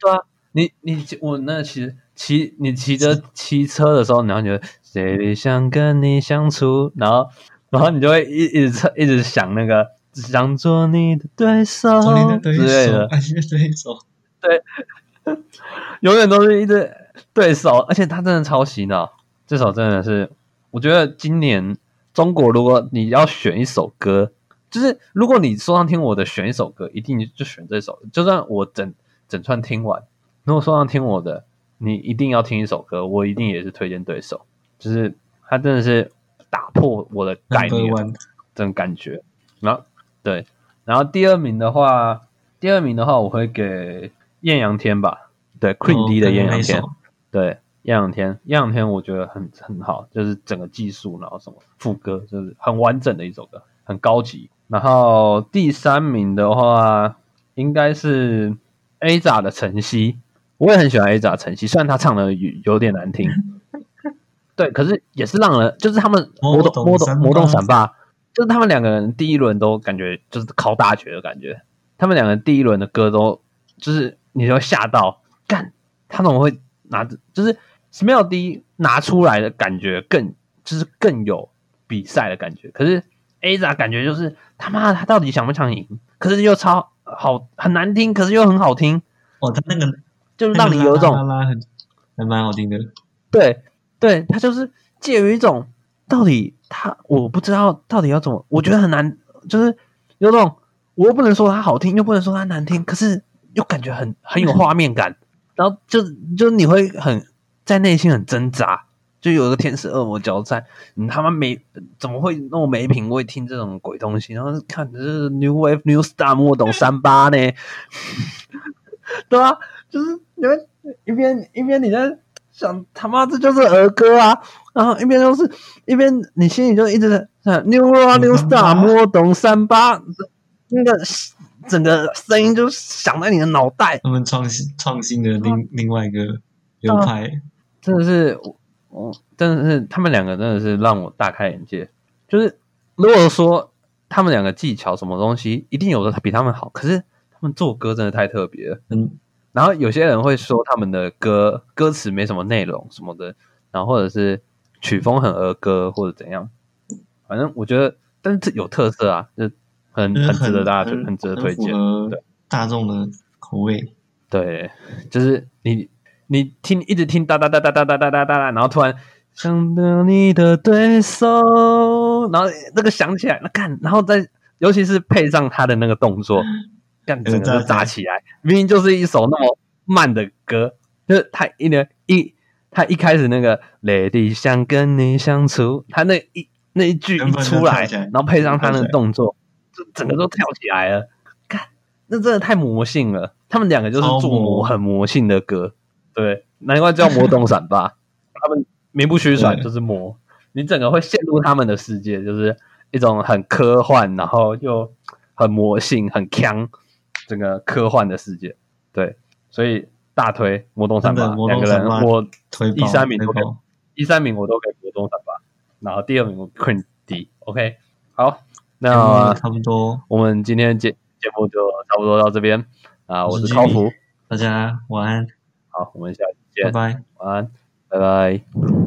对啊，你你我那其实骑你骑着骑车的时候，然后你就谁里想跟你相处，然后然后你就会一一直一直想那个想做你的对手之类的，爱你的对手，对，永远都是一直对手，而且他真的超洗脑，这首真的是。我觉得今年中国，如果你要选一首歌，就是如果你说唱听我的选一首歌，一定就选这首。就算我整整串听完，如果说唱听我的，你一定要听一首歌，我一定也是推荐对手。就是他真的是打破我的概念，这种感觉。然后对，然后第二名的话，第二名的话我会给艳阳天吧，对 ，Queen D 的艳阳天，对。艳阳天，艳阳天，我觉得很很好，就是整个技术，然后什么副歌，就是很完整的一首歌，很高级。然后第三名的话，应该是 Aza 的晨曦，我也很喜欢 Aza 晨曦，虽然他唱的有点难听，对，可是也是让人就是他们魔动魔动魔动闪霸，就是他们两个人第一轮都感觉就是考大学的感觉，他们两个人第一轮的歌都就是你就会吓到，干他怎么会拿着就是。Smelly D 拿出来的感觉更就是更有比赛的感觉，可是 Aza 感觉就是他妈他到底想不想赢？可是又超好很难听，可是又很好听。哦，他那个就是让你有一种拉拉拉很还蛮好听的。对对，他就是介于一种到底他我不知道到底要怎么，我觉得很难，就是有种我又不能说他好听，又不能说他难听，可是又感觉很很有画面感，然后就就你会很。在内心很挣扎，就有一个天使恶魔交战，你他妈没怎么会那么没品味听这种鬼东西？然后看这是 New Wave New Star 莫懂三八呢，对啊，就是你们一边一边你在想他妈这就是儿歌啊，然后一边就是一边你心里就一直在 New Wave New Star 莫懂三八，那个整个声音就响在你的脑袋。他们创新创新的另另外一个流派。真的是，我真的是他们两个真的是让我大开眼界。就是如果说他们两个技巧什么东西，一定有的比他们好，可是他们做歌真的太特别了。嗯，然后有些人会说他们的歌歌词没什么内容什么的，然后或者是曲风很儿歌或者怎样，反正我觉得，但是有特色啊，就很很值得大家很值得推荐，对大众的口味。对，就是你。你听一直听哒哒哒哒哒哒哒哒哒，然后突然想到你的对手，然后那个响起来，那干，然后再尤其是配上他的那个动作，干整个就炸起来。明明就是一首那么慢的歌，就是他一呢一他一开始那个 Lady 想跟你相处，他那一那一句一出来，然后配上他那个动作，就整个都跳起来了。干，那真的太魔性了。他们两个就是做魔很魔性的歌。对，难怪叫魔动闪吧，他们名不虚传，就是魔。你整个会陷入他们的世界，就是一种很科幻，然后又很魔性、很锵，整个科幻的世界。对，所以大推魔动闪吧，两个人我第三名都给，第三名我都给魔动闪吧，然后第二名我 Queen D。OK， 好，那差不多，我们今天节节目就差不多到这边啊，我是高福，大家晚安。好，我们下期见，拜拜，晚安，拜拜。